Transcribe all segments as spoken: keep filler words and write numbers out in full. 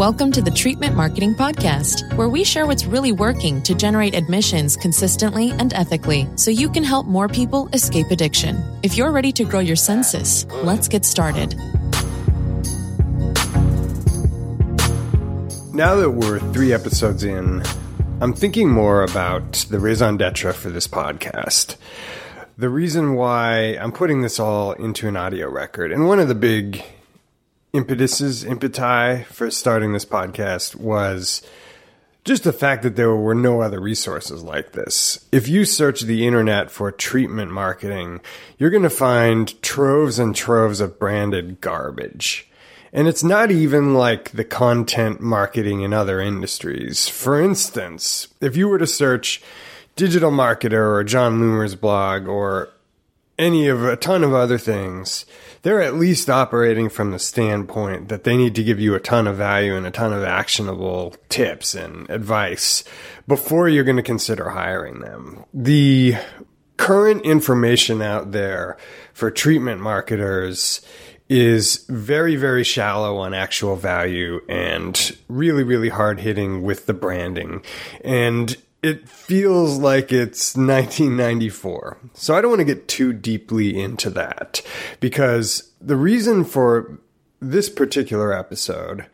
Welcome to the Treatment Marketing Podcast, where we share what's really working to generate admissions consistently and ethically so you can help more people escape addiction. If you're ready to grow your census, let's get started. Now that we're three episodes in, I'm thinking more about the raison d'etre for this podcast. The reason why I'm putting this all into an audio record, and one of the big impetuses, impeti for starting this podcast was just the fact that there were no other resources like this. If you search the internet for treatment marketing, you're going to find troves and troves of branded garbage. And it's not even like the content marketing in other industries. For instance, if you were to search Digital Marketer or John Loomer's blog or any of a ton of other things, they're at least operating from the standpoint that they need to give you a ton of value and a ton of actionable tips and advice before you're going to consider hiring them. The current information out there for treatment marketers is very, very shallow on actual value and really, really hard hitting with the branding. And it feels like it's nineteen ninety-four. So I don't want to get too deeply into that, because the reason for this particular episode,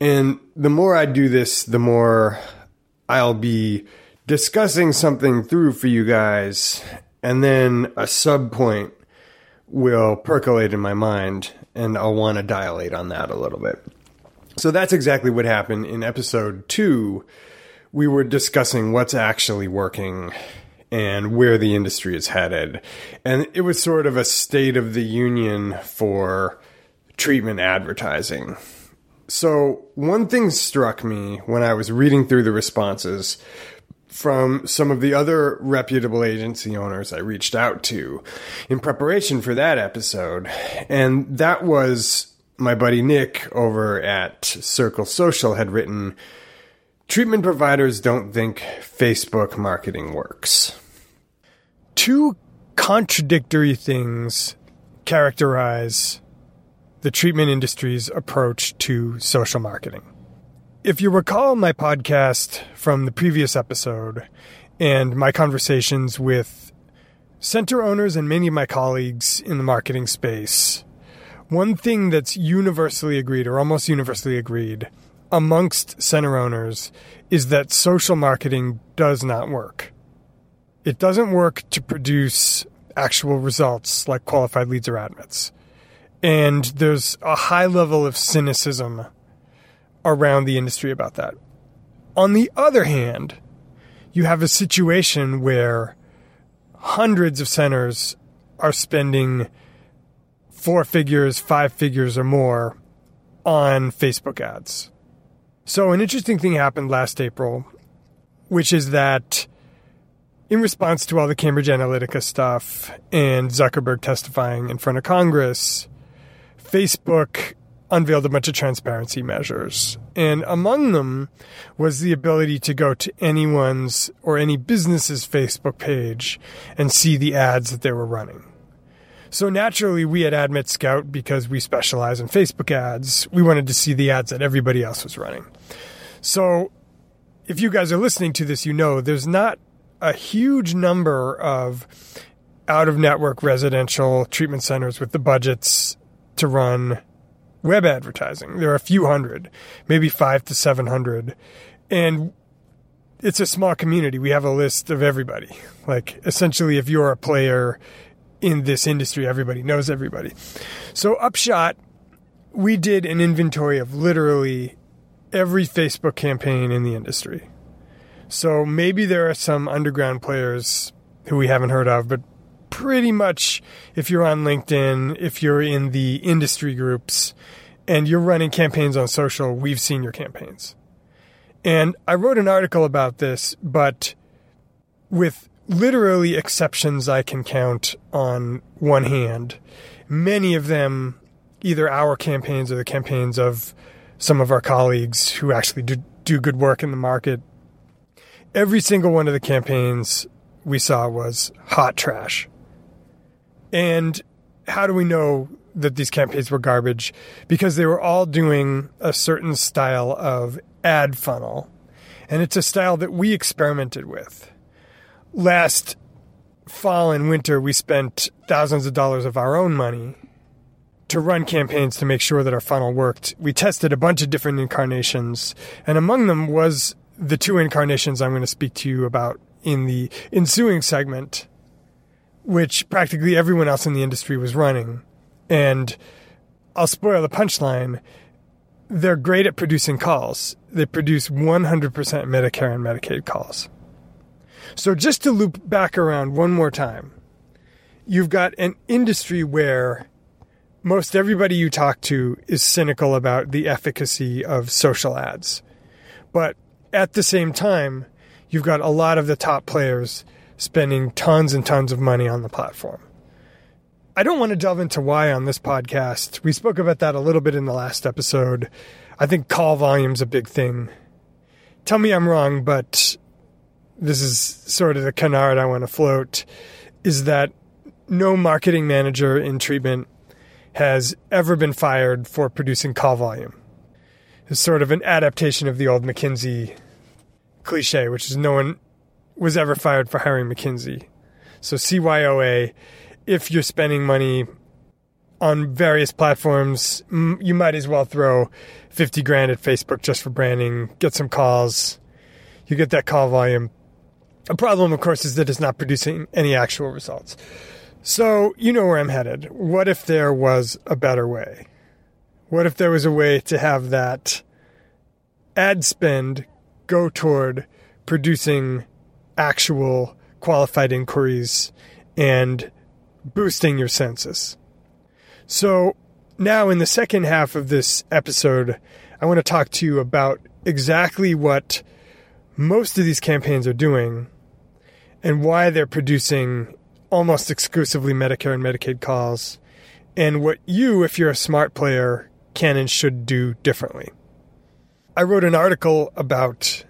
and the more I do this, the more I'll be discussing something through for you guys, and then a sub point will percolate in my mind, and I'll want to dilate on that a little bit. So that's exactly what happened in episode two. We were discussing what's actually working and where the industry is headed. And it was sort of a state of the union for treatment advertising. So one thing struck me when I was reading through the responses from some of the other reputable agency owners I reached out to in preparation for that episode. And that was my buddy Nick over at Circle Social had written, "Treatment providers don't think Facebook marketing works." Two contradictory things characterize the treatment industry's approach to social marketing. If you recall my podcast from the previous episode and my conversations with center owners and many of my colleagues in the marketing space, one thing that's universally agreed or almost universally agreed amongst center owners is that social marketing does not work. It doesn't work to produce actual results like qualified leads or admits. And there's a high level of cynicism around the industry about that. On the other hand, you have a situation where hundreds of centers are spending four figures, five figures or more on Facebook ads. So an interesting thing happened last April, which is that in response to all the Cambridge Analytica stuff and Zuckerberg testifying in front of Congress, Facebook unveiled a bunch of transparency measures. And among them was the ability to go to anyone's or any business's Facebook page and see the ads that they were running. So naturally, we at Admit Scout, because we specialize in Facebook ads, we wanted to see the ads that everybody else was running. So if you guys are listening to this, you know there's not a huge number of out-of-network residential treatment centers with the budgets to run web advertising. There are a few hundred, maybe five to seven hundred. And it's a small community. We have a list of everybody. Like, essentially, if you're a player in this industry, everybody knows everybody. So upshot, we did an inventory of literally every Facebook campaign in the industry. So maybe there are some underground players who we haven't heard of, but pretty much if you're on LinkedIn, if you're in the industry groups and you're running campaigns on social, we've seen your campaigns. And I wrote an article about this, but with literally exceptions I can count on one hand, many of them either our campaigns or the campaigns of some of our colleagues who actually do, do good work in the market. Every single one of the campaigns we saw was hot trash. And how do we know that these campaigns were garbage because they were all doing a certain style of ad funnel. And it's a style that we experimented with. Last fall and winter, we spent thousands of dollars of our own money to run campaigns to make sure that our funnel worked. We tested a bunch of different incarnations, and among them was the two incarnations I'm going to speak to you about in the ensuing segment, which practically everyone else in the industry was running. And I'll spoil the punchline. They're great at producing calls. They produce one hundred percent Medicare and Medicaid calls. So just to loop back around one more time, you've got an industry where most everybody you talk to is cynical about the efficacy of social ads. But at the same time, you've got a lot of the top players spending tons and tons of money on the platform. I don't want to delve into why on this podcast. We spoke about that a little bit in the last episode. I think call volume's a big thing. Tell me I'm wrong, but this is sort of the canard I want to float, is that no marketing manager in treatment has ever been fired for producing call volume. It's sort of an adaptation of the old McKinsey cliche, which is no one was ever fired for hiring McKinsey. So C Y O A, if you're spending money on various platforms, you might as well throw fifty grand at Facebook just for branding, get some calls, you get that call volume. A problem, of course, is that it's not producing any actual results. So you know where I'm headed. What if there was a better way? What if there was a way to have that ad spend go toward producing actual qualified inquiries and boosting your census? So now in the second half of this episode, I want to talk to you about exactly what most of these campaigns are doing and why they're producing almost exclusively Medicare and Medicaid calls, and what you, if you're a smart player, can and should do differently. I wrote an article about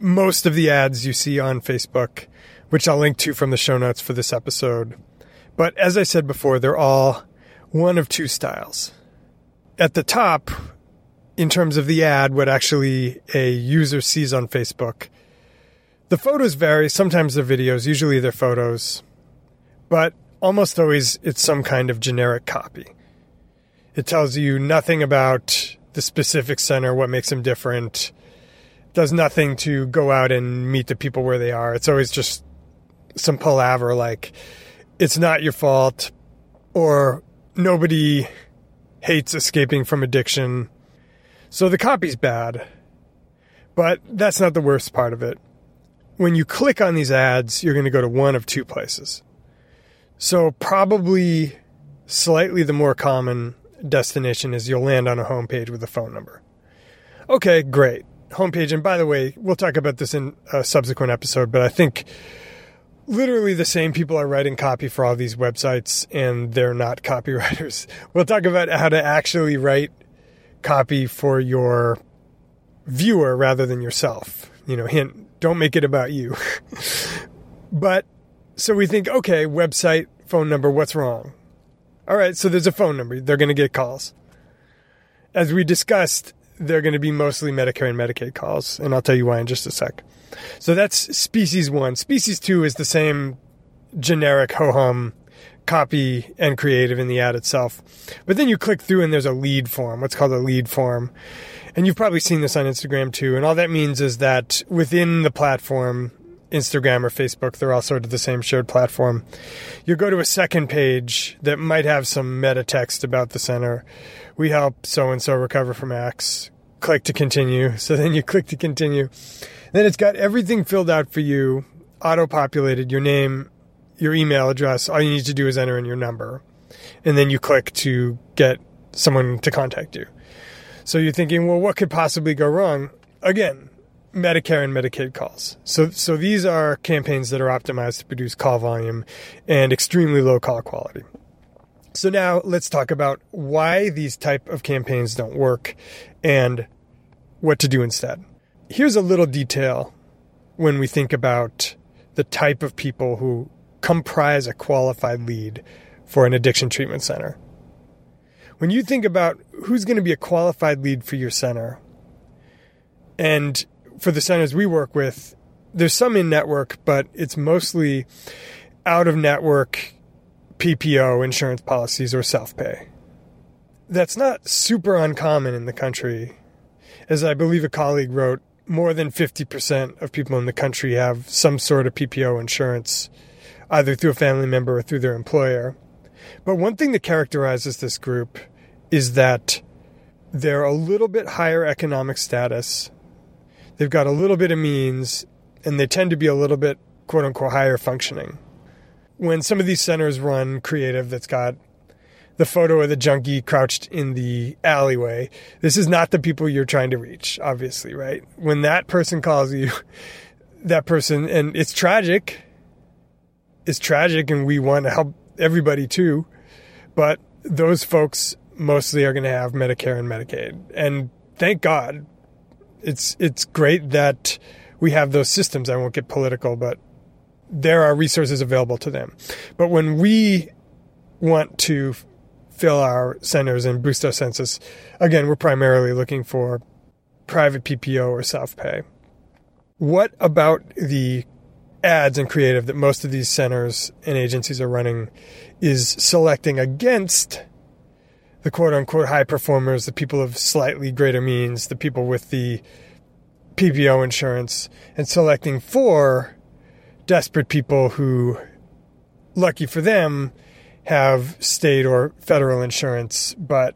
most of the ads you see on Facebook, which I'll link to from the show notes for this episode. But as I said before, they're all one of two styles. At the top, in terms of the ad, what actually a user sees on Facebook, the photos vary. Sometimes they're videos, usually they're photos. But almost always, it's some kind of generic copy. It tells you nothing about the specific center, what makes them different. It does nothing to go out and meet the people where they are. It's always just some palaver like, it's not your fault, or nobody hates escaping from addiction. So the copy's bad. But that's not the worst part of it. When you click on these ads, you're going to go to one of two places. So probably slightly the more common destination is you'll land on a homepage with a phone number. Okay, great. Homepage. And by the way, we'll talk about this in a subsequent episode, but I think literally the same people are writing copy for all these websites, and they're not copywriters. We'll talk about how to actually write copy for your viewer rather than yourself. You know, hint, don't make it about you. But so we think, okay, website, phone number, what's wrong? All right, so there's a phone number. They're going to get calls. As we discussed, they're going to be mostly Medicare and Medicaid calls, and I'll tell you why in just a sec. So that's species one. Species two is the same generic ho-hum copy and creative in the ad itself. But then you click through and there's a lead form, what's called a lead form. And you've probably seen this on Instagram too, and all that means is that within the platform, Instagram or Facebook, they're all sort of the same shared platform. You go to a second page that might have some meta text about the center. We help so-and-so recover from X. Click to continue. So then you click to continue. Then it's got everything filled out for you, auto-populated, your name, your email address. All you need to do is enter in your number. And then you click to get someone to contact you. So you're thinking, well, what could possibly go wrong? Again, Medicare and Medicaid calls. So so these are campaigns that are optimized to produce call volume and extremely low call quality. So now let's talk about why these type of campaigns don't work and what to do instead. Here's a little detail when we think about the type of people who comprise a qualified lead for an addiction treatment center. when you think about who's going to be a qualified lead for your center, and for the centers we work with, there's some in-network, but it's mostly out-of-network P P O insurance policies or self-pay. That's not super uncommon in the country. As I believe a colleague wrote, more than fifty percent of people in the country have some sort of P P O insurance, either through a family member or through their employer. But one thing that characterizes this group is that they're a little bit higher economic status. They've got a little bit of means, and they tend to be a little bit, quote-unquote, higher functioning. When some of these centers run creative that's got the photo of the junkie crouched in the alleyway, this is not the people you're trying to reach, obviously, right? When that person calls you, that person, and it's tragic, it's tragic, and we want to help everybody too, but those folks mostly are going to have Medicare and Medicaid. And thank God. It's it's great that we have those systems. I won't get political, but there are resources available to them. But when we want to fill our centers and boost our census, again, we're primarily looking for private P P O or self-pay. What about the ads and creative that most of these centers and agencies are running is selecting against the quote-unquote high performers, the people of slightly greater means, the people with the P P O insurance, and selecting for desperate people who, lucky for them, have state or federal insurance, but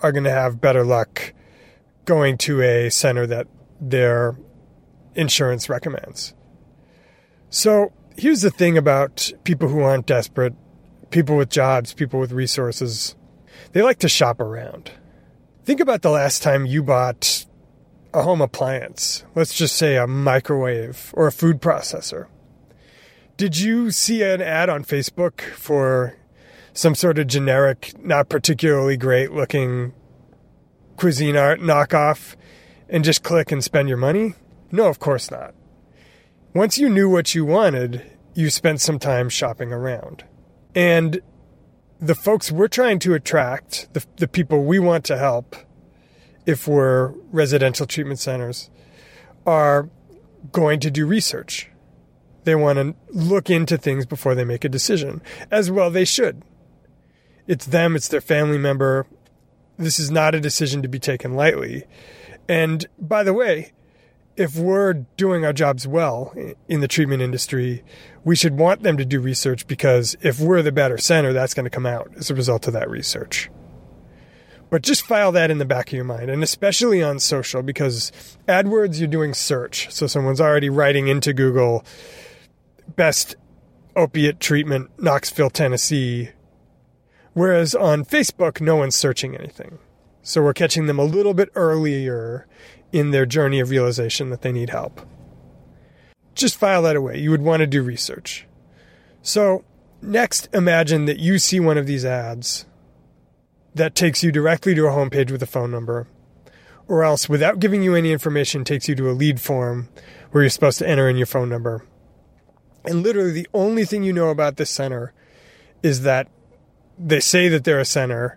are going to have better luck going to a center that their insurance recommends. So here's the thing about people who aren't desperate, people with jobs, people with resources. They like to shop around. Think about the last time you bought a home appliance. Let's just say a microwave or a food processor. Did you see an ad on Facebook for some sort of generic, not particularly great looking cuisine art knockoff and just click and spend your money? No, of course not. Once you knew what you wanted, you spent some time shopping around. And the folks we're trying to attract, the, the people we want to help, if we're residential treatment centers, are going to do research. They want to look into things before they make a decision. As well, they should. It's them, it's their family member. This is not a decision to be taken lightly. And by the way, if we're doing our jobs well in the treatment industry, we should want them to do research, because if we're the better center, that's going to come out as a result of that research. But just file that in the back of your mind, and especially on social, because AdWords, you're doing search. So someone's already writing into Google, best opiate treatment, Knoxville, Tennessee. Whereas on Facebook, no one's searching anything. So we're catching them a little bit earlier in their journey of realization that they need help. Just file that away. You would want to do research. So next, imagine that you see one of these ads that takes you directly to a homepage with a phone number, or else, without giving you any information, takes you to a lead form where you're supposed to enter in your phone number. And literally the only thing you know about this center is that they say that they're a center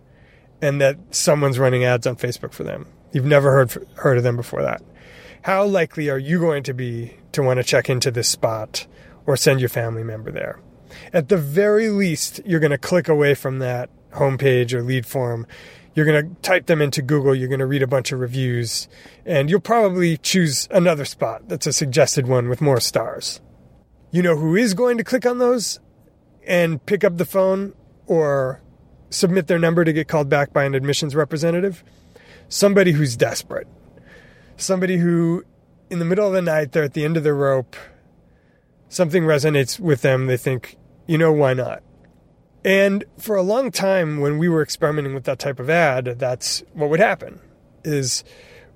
and that someone's running ads on Facebook for them. You've never heard heard of them before that. How likely are you going to be to want to check into this spot or send your family member there? At the very least, you're going to click away from that homepage or lead form. You're going to type them into Google. You're going to read a bunch of reviews, and you'll probably choose another spot that's a suggested one with more stars. You know who is going to click on those and pick up the phone or submit their number to get called back by an admissions representative? Somebody who's desperate. Somebody who, in the middle of the night, they're at the end of their rope. Something resonates with them. They think, you know, why not? And for a long time, when we were experimenting with that type of ad, that's what would happen, is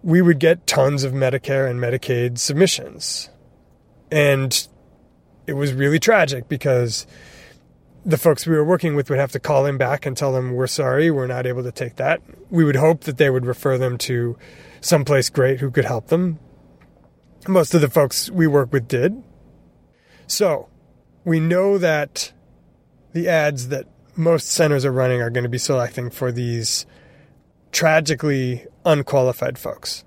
we would get tons of Medicare and Medicaid submissions. And it was really tragic, because the folks we were working with would have to call them back and tell them, we're sorry, we're not able to take that. We would hope that they would refer them to someplace great who could help them. Most of the folks we work with did. So we know that the ads that most centers are running are going to be selecting for these tragically unqualified folks.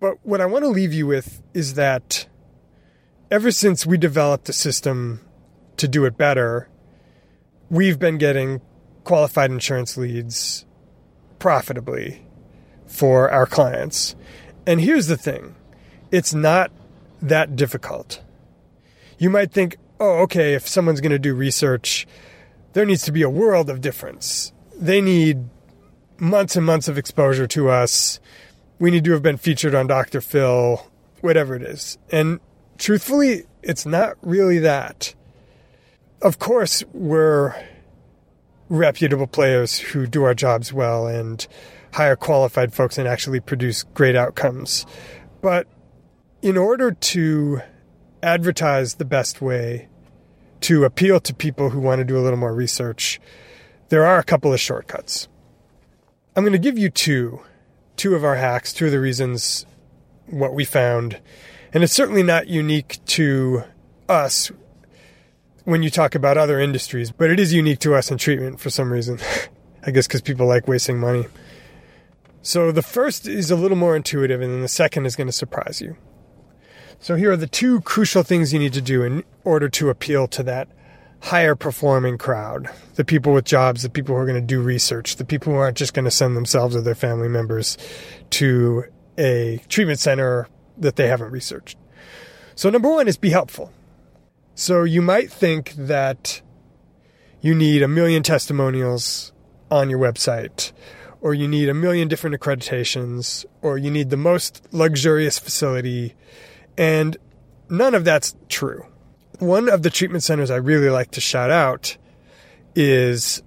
But what I want to leave you with is that ever since we developed a system to do it better, we've been getting qualified insurance leads profitably for our clients. And here's the thing. It's not that difficult. You might think, oh, okay, if someone's going to do research, there needs to be a world of difference. They need months and months of exposure to us. We need to have been featured on Doctor Phil, whatever it is. And truthfully, it's not really that. Of course, we're reputable players who do our jobs well and hire qualified folks and actually produce great outcomes. But in order to advertise the best way to appeal to people who want to do a little more research, there are a couple of shortcuts. I'm going to give you two, two of our hacks, two of the reasons what we found. And it's certainly not unique to us when you talk about other industries, but it is unique to us in treatment for some reason. I guess because people like wasting money. So the first is a little more intuitive, and then the second is going to surprise you. So here are the two crucial things you need to do in order to appeal to that higher performing crowd, the people with jobs, the people who are going to do research, the people who aren't just going to send themselves or their family members to a treatment center that they haven't researched. So number one is be helpful. So you might think that you need a million testimonials on your website, or you need a million different accreditations, or you need the most luxurious facility, and none of that's true. One of the treatment centers I really like to shout out is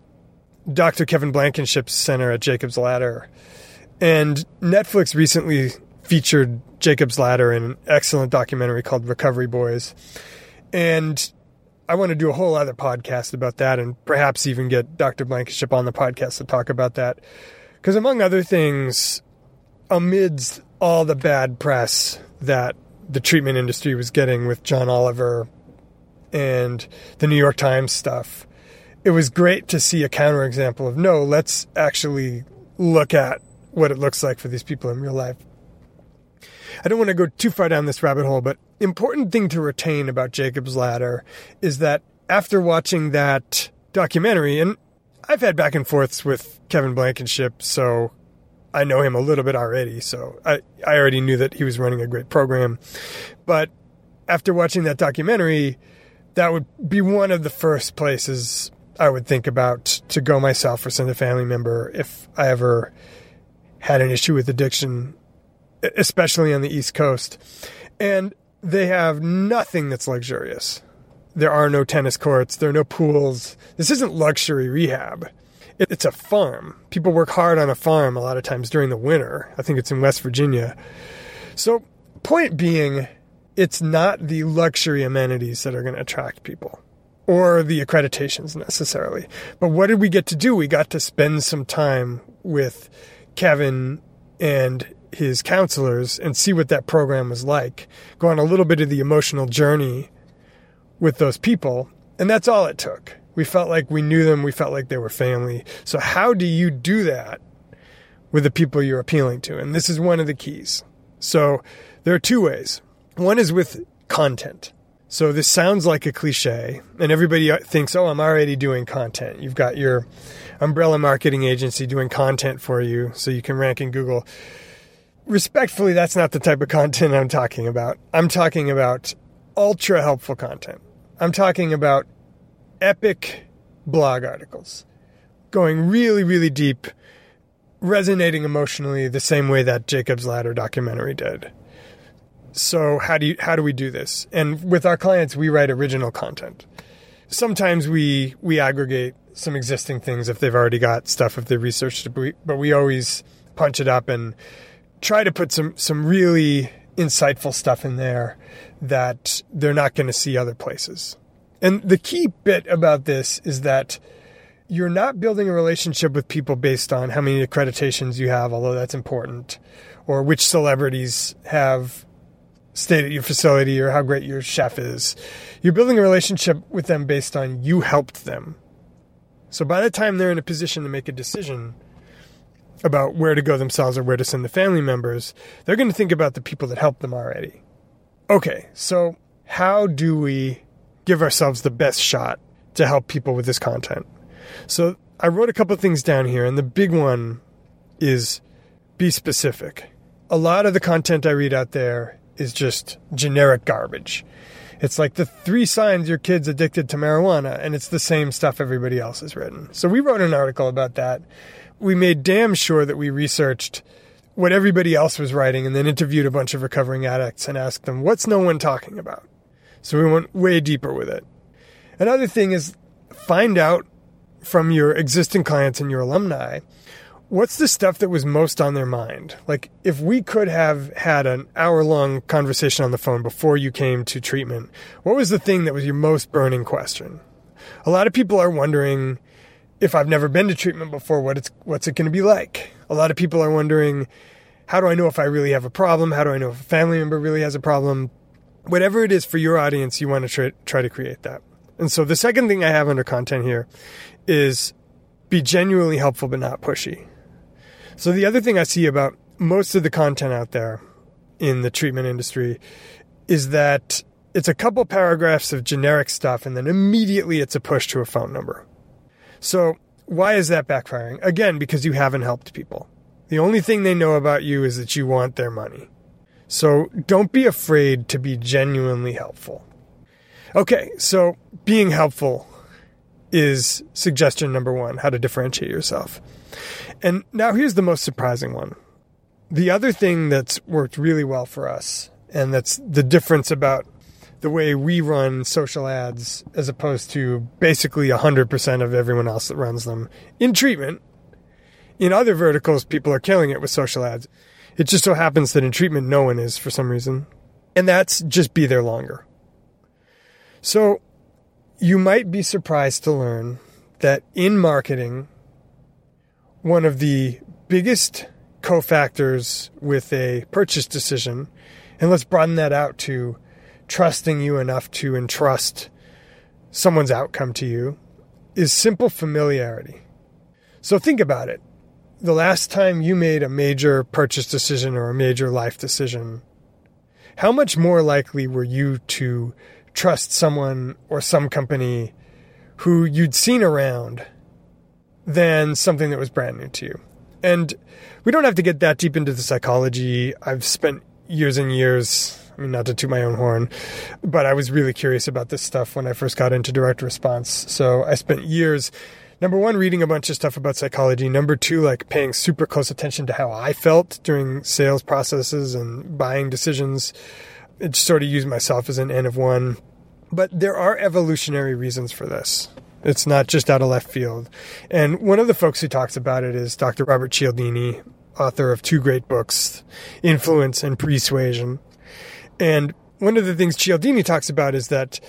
Doctor Kevin Blankenship's center at Jacob's Ladder. And Netflix recently featured Jacob's Ladder in an excellent documentary called Recovery Boys. And I want to do a whole other podcast about that and perhaps even get Doctor Blankenship on the podcast to talk about that. Because among other things, amidst all the bad press that the treatment industry was getting with John Oliver and the New York Times stuff, it was great to see a counterexample of, no, let's actually look at what it looks like for these people in real life. I don't want to go too far down this rabbit hole, but important thing to retain about Jacob's Ladder is that after watching that documentary, and I've had back and forths with Kevin Blankenship, so I know him a little bit already, so I, I already knew that he was running a great program. But after watching that documentary, that would be one of the first places I would think about to go myself or send a family member if I ever had an issue with addiction, especially on the East Coast. And they have nothing that's luxurious. There are no tennis courts. There are no pools. This isn't luxury rehab. It's a farm. People work hard on a farm a lot of times during the winter. I think it's in West Virginia. So point being, it's not the luxury amenities that are going to attract people or the accreditations necessarily. But what did we get to do? We got to spend some time with Kevin and his counselors and see what that program was like, go on a little bit of the emotional journey with those people. And that's all it took. We felt like we knew them. We felt like they were family. So how do you do that with the people you're appealing to? And this is one of the keys. So there are two ways. One is with content. So this sounds like a cliche, and everybody thinks, oh, I'm already doing content. You've got your umbrella marketing agency doing content for you so you can rank in Google. Respectfully, that's not the type of content I'm talking about. I'm talking about ultra helpful content. I'm talking about epic blog articles, going really, really deep, resonating emotionally the same way that Jacob's Ladder documentary did. So how do you, how do we do this? And with our clients, we write original content. Sometimes we we aggregate some existing things if they've already got stuff, if they researched it, but we always punch it up and try to put some, some really insightful stuff in there that they're not going to see other places. And the key bit about this is that you're not building a relationship with people based on how many accreditations you have, although that's important, or which celebrities have stayed at your facility or how great your chef is. You're building a relationship with them based on you helped them. So by the time they're in a position to make a decision about where to go themselves or where to send the family members, they're going to think about the people that helped them already. Okay, so how do we give ourselves the best shot to help people with this content? So I wrote a couple of things down here, and the big one is be specific. A lot of the content I read out there is just generic garbage. It's like the three signs your kid's addicted to marijuana, and it's the same stuff everybody else has written. So we wrote an article about that. We made damn sure that we researched what everybody else was writing and then interviewed a bunch of recovering addicts and asked them, what's no one talking about? So we went way deeper with it. Another thing is find out from your existing clients and your alumni, what's the stuff that was most on their mind? Like, if we could have had an hour-long conversation on the phone before you came to treatment, what was the thing that was your most burning question? A lot of people are wondering, if I've never been to treatment before, what it's, what's it going to be like? A lot of people are wondering, how do I know if I really have a problem? How do I know if a family member really has a problem? Whatever it is for your audience, you want to try, try to create that. And so the second thing I have under content here is be genuinely helpful but not pushy. So the other thing I see about most of the content out there in the treatment industry is that it's a couple paragraphs of generic stuff, and then immediately it's a push to a phone number. So why is that backfiring? Again, because you haven't helped people. The only thing they know about you is that you want their money. So don't be afraid to be genuinely helpful. Okay, so being helpful is suggestion number one, how to differentiate yourself. And now here's the most surprising one. The other thing that's worked really well for us, and that's the difference about the way we run social ads as opposed to basically one hundred percent of everyone else that runs them in treatment. In other verticals, people are killing it with social ads. It just so happens that in treatment, no one is for some reason. And that's just be there longer. So you might be surprised to learn that in marketing, one of the biggest cofactors with a purchase decision, and let's broaden that out to trusting you enough to entrust someone's outcome to you, is simple familiarity. So think about it. The last time you made a major purchase decision or a major life decision, how much more likely were you to trust someone or some company who you'd seen around than something that was brand new to you? And we don't have to get that deep into the psychology. I've spent years and years, I mean, not to toot my own horn, but I was really curious about this stuff when I first got into direct response. So I spent years, number one, reading a bunch of stuff about psychology. Number two, like paying super close attention to how I felt during sales processes and buying decisions. It sort of used myself as an N of one. But there are evolutionary reasons for this. It's not just out of left field. And one of the folks who talks about it is Doctor Robert Cialdini, author of two great books, Influence and Persuasion. And one of the things Cialdini talks about is that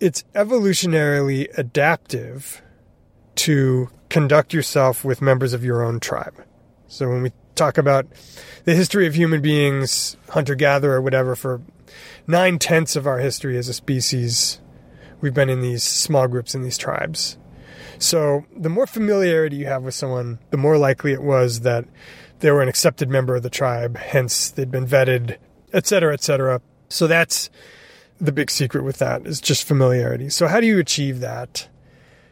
it's evolutionarily adaptive to conduct yourself with members of your own tribe. So when we talk about the history of human beings, hunter-gatherer, whatever, for nine-tenths of our history as a species, we've been in these small groups, in these tribes. So the more familiarity you have with someone, the more likely it was that they were an accepted member of the tribe, hence they'd been vetted, et cetera, et cetera. So that's the big secret with that, is just familiarity. So how do you achieve that?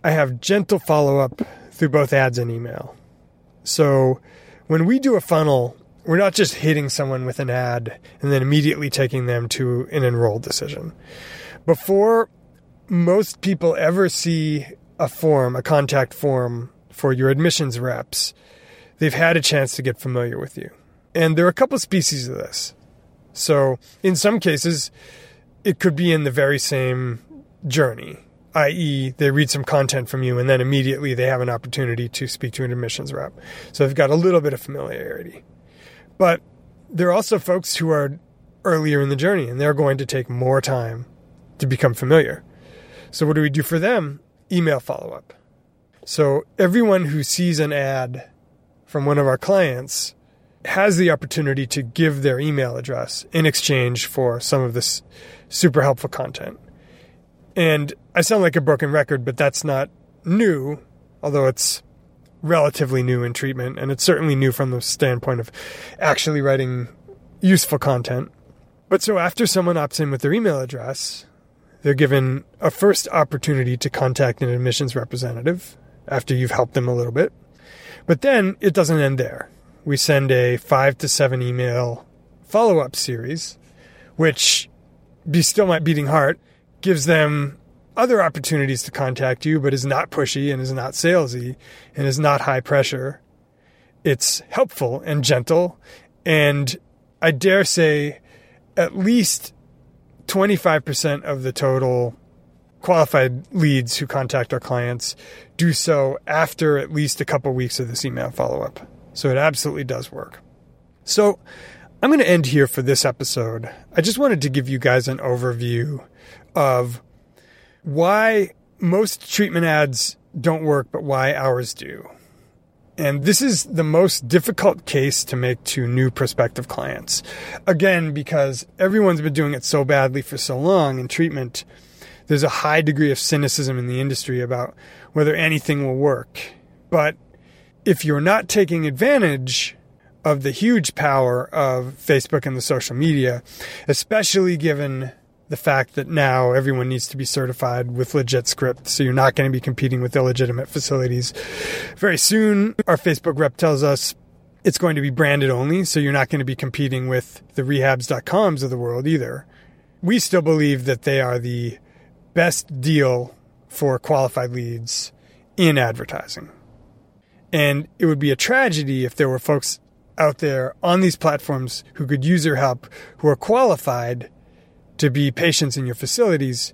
I have gentle follow-up through both ads and email. So when we do a funnel, we're not just hitting someone with an ad and then immediately taking them to an enroll decision. Before most people ever see a form, a contact form for your admissions reps, they've had a chance to get familiar with you. And there are a couple species of this. So in some cases, it could be in the very same journey, that is they read some content from you and then immediately they have an opportunity to speak to an admissions rep. So they've got a little bit of familiarity. But there are also folks who are earlier in the journey and they're going to take more time to become familiar. So what do we do for them? Email follow-up. So everyone who sees an ad from one of our clients has the opportunity to give their email address in exchange for some of this super helpful content. And I sound like a broken record, but that's not new. although it's relatively new in treatment, and it's certainly new from the standpoint of actually writing useful content. But so after someone opts in with their email address, they're given a first opportunity to contact an admissions representative after you've helped them a little bit. But then it doesn't end there. We send a five to seven email follow-up series, which, be still my beating heart, gives them other opportunities to contact you, but is not pushy and is not salesy and is not high pressure. It's helpful and gentle. And I dare say at least twenty-five percent of the total qualified leads who contact our clients do so after at least a couple weeks of this email follow-up. So it absolutely does work. So I'm going to end here for this episode. I just wanted to give you guys an overview of why most treatment ads don't work, but why ours do. And this is the most difficult case to make to new prospective clients. Again, because everyone's been doing it so badly for so long in treatment, there's a high degree of cynicism in the industry about whether anything will work. But if you're not taking advantage of the huge power of Facebook and the social media, especially given the fact that now everyone needs to be certified with legit scripts, so you're not going to be competing with illegitimate facilities. Very soon, our Facebook rep tells us it's going to be branded only, so you're not going to be competing with the rehabs dot coms of the world either. We still believe that they are the best deal for qualified leads in advertising. And it would be a tragedy if there were folks out there on these platforms who could use your help, who are qualified to be patients in your facilities,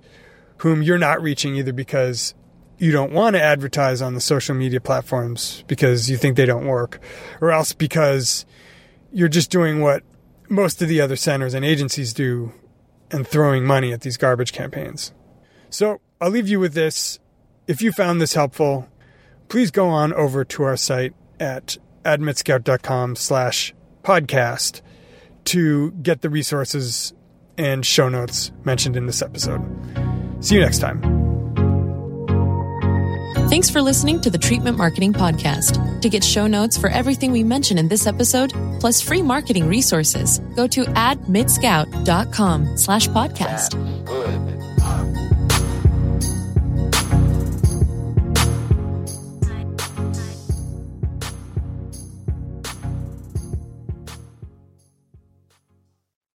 whom you're not reaching either because you don't want to advertise on the social media platforms because you think they don't work, or else because you're just doing what most of the other centers and agencies do and throwing money at these garbage campaigns. So I'll leave you with this. If you found this helpful, please go on over to our site at admit scout dot com slash podcast to get the resources and show notes mentioned in this episode. See you next time. Thanks for listening to the Treatment Marketing Podcast. To get show notes for everything we mentioned in this episode, plus free marketing resources, go to admit scout dot com slash podcast.